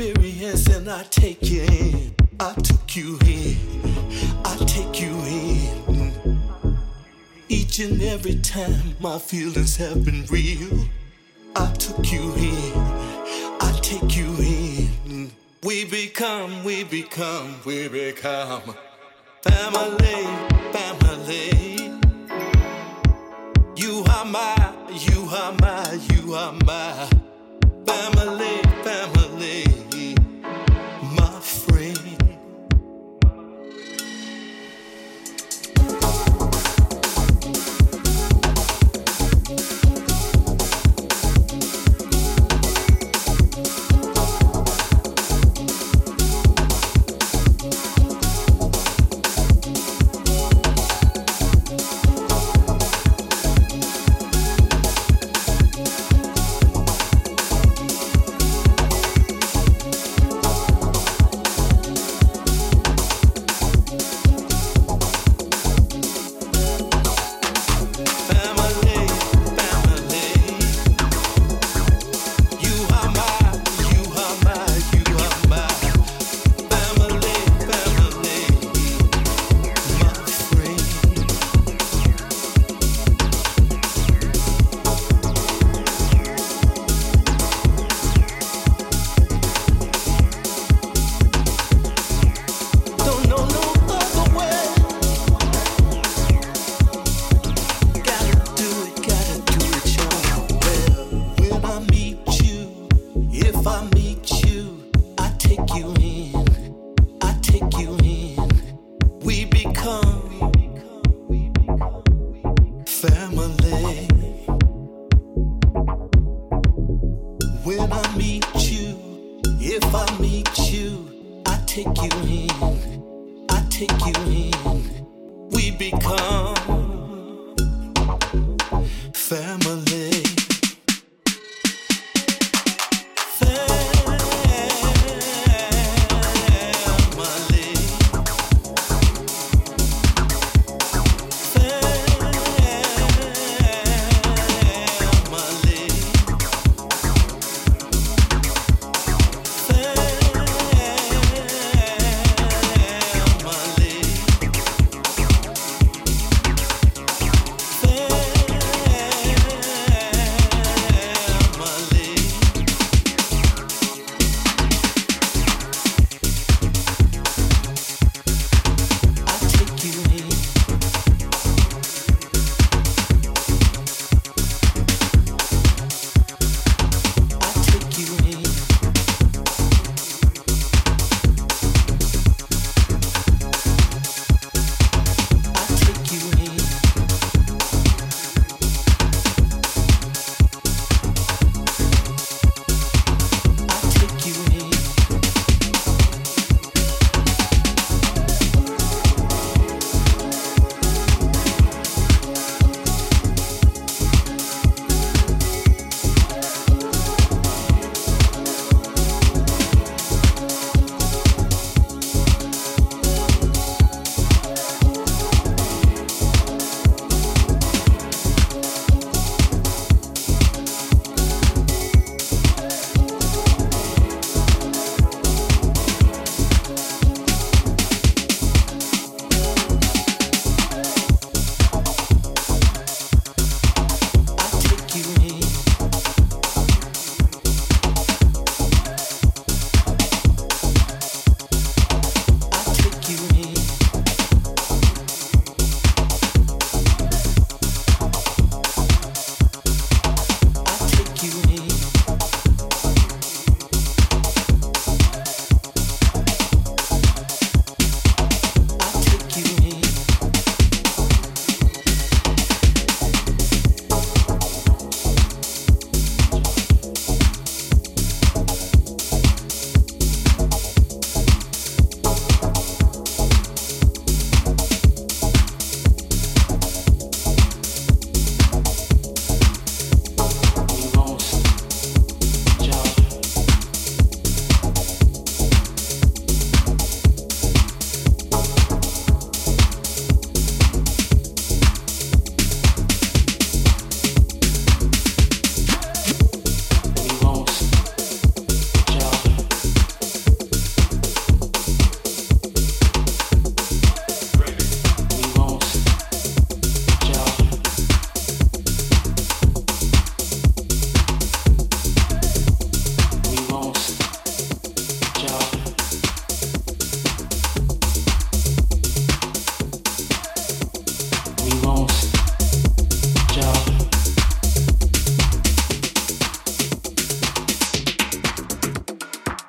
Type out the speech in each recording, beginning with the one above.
experience and I take you in. I took you in. I take you in. Each and every time my feelings have been real. I took you in. I take you in. We become family, family. You are my family, my friend.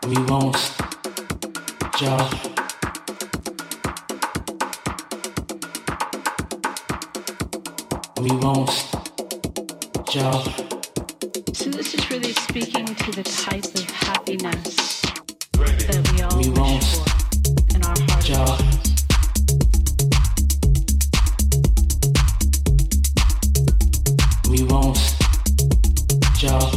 we won't jump. We won't jump. So this is really speaking to the type of happiness that we all wish for in our heart. We won't jump.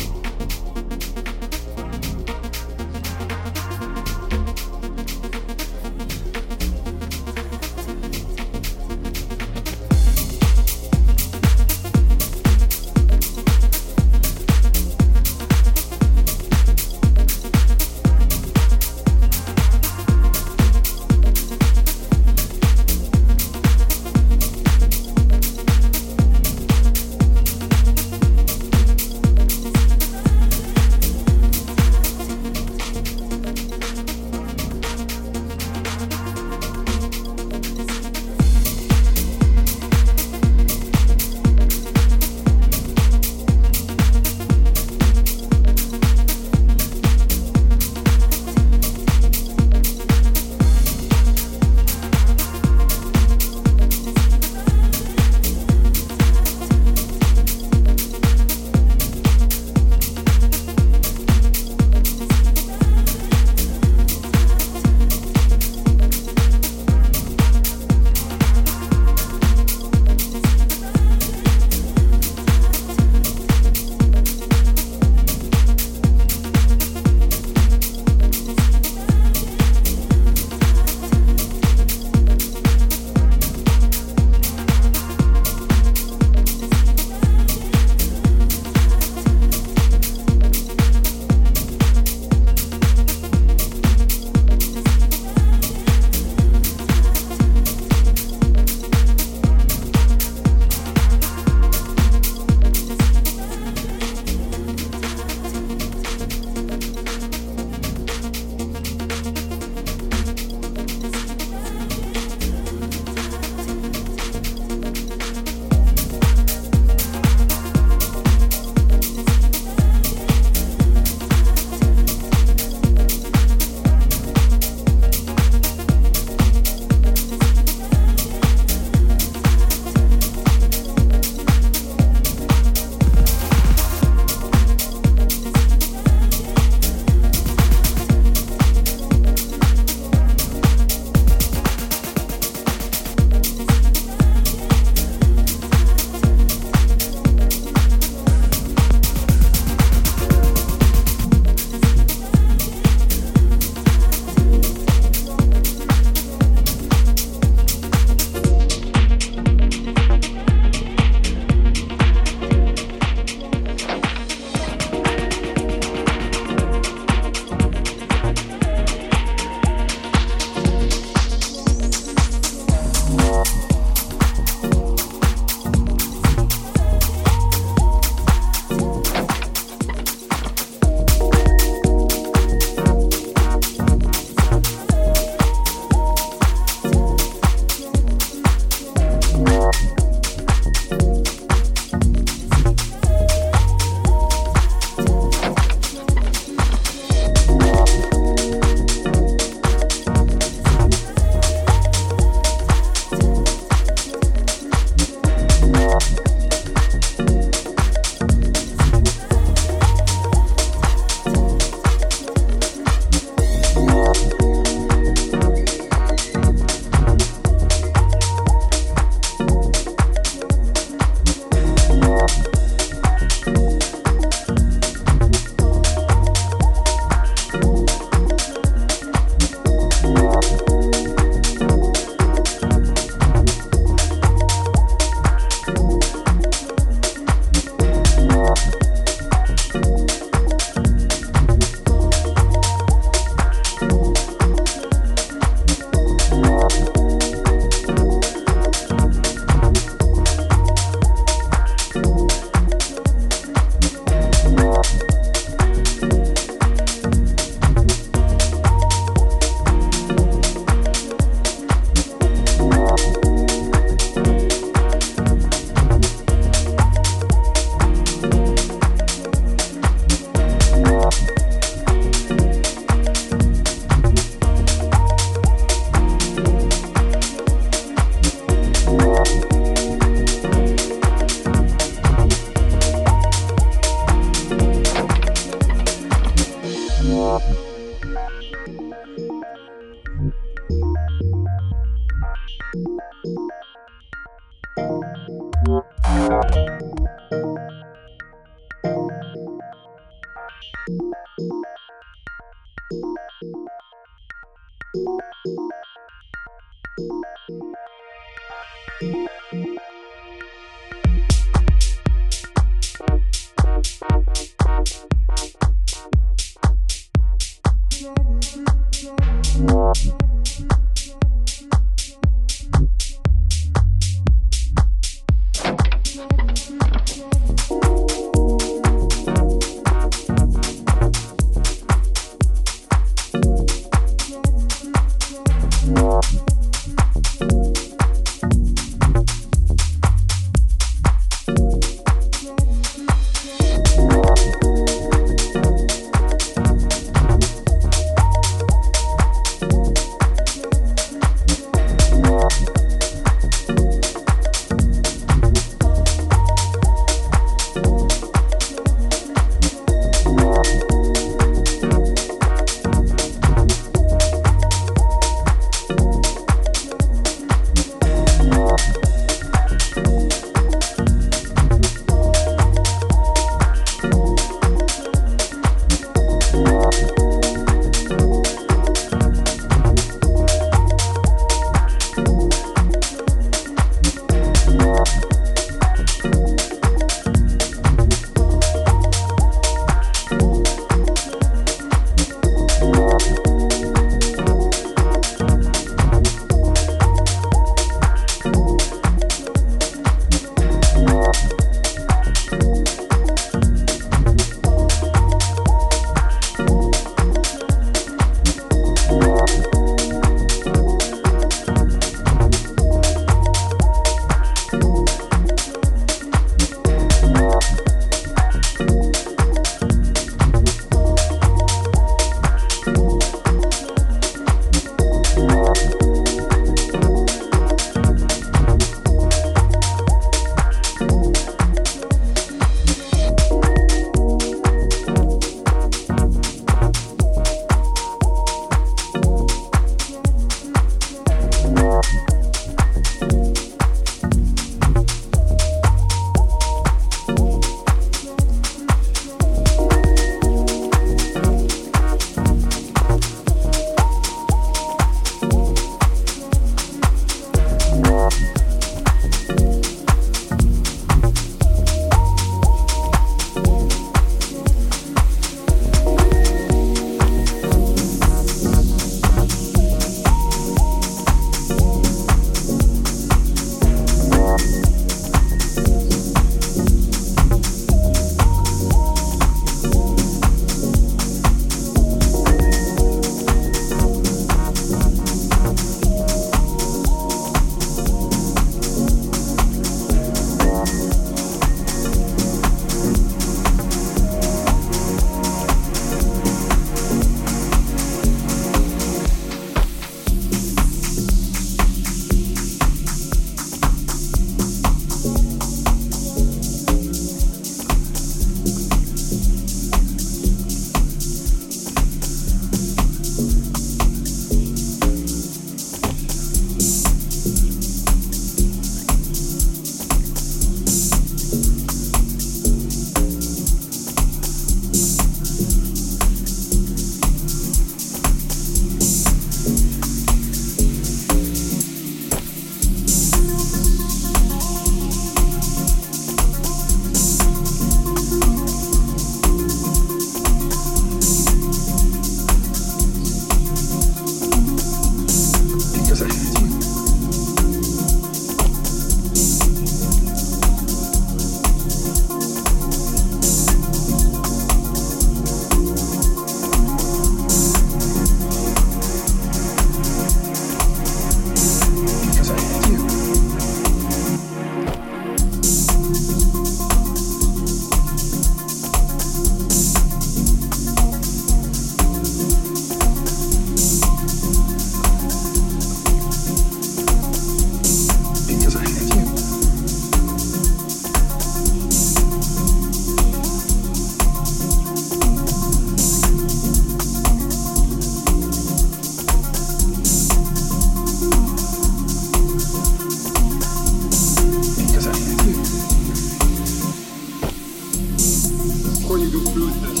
when you go through with this.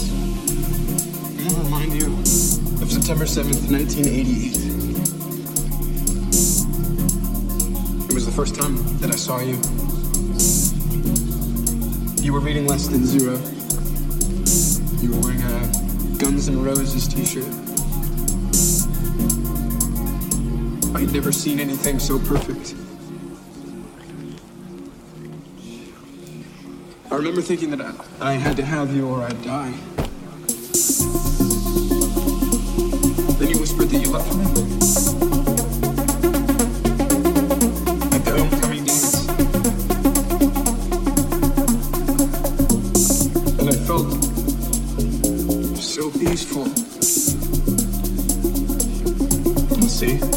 I'm going to remind you of September 7th, 1988. It was the first time that I saw you. You were reading less than zero. You were wearing a Guns N' Roses t-shirt. I'd never seen anything so perfect. I remember thinking that I had to have you or I'd die. Then you whispered that you left me. At the homecoming dance. And I felt so peaceful. See?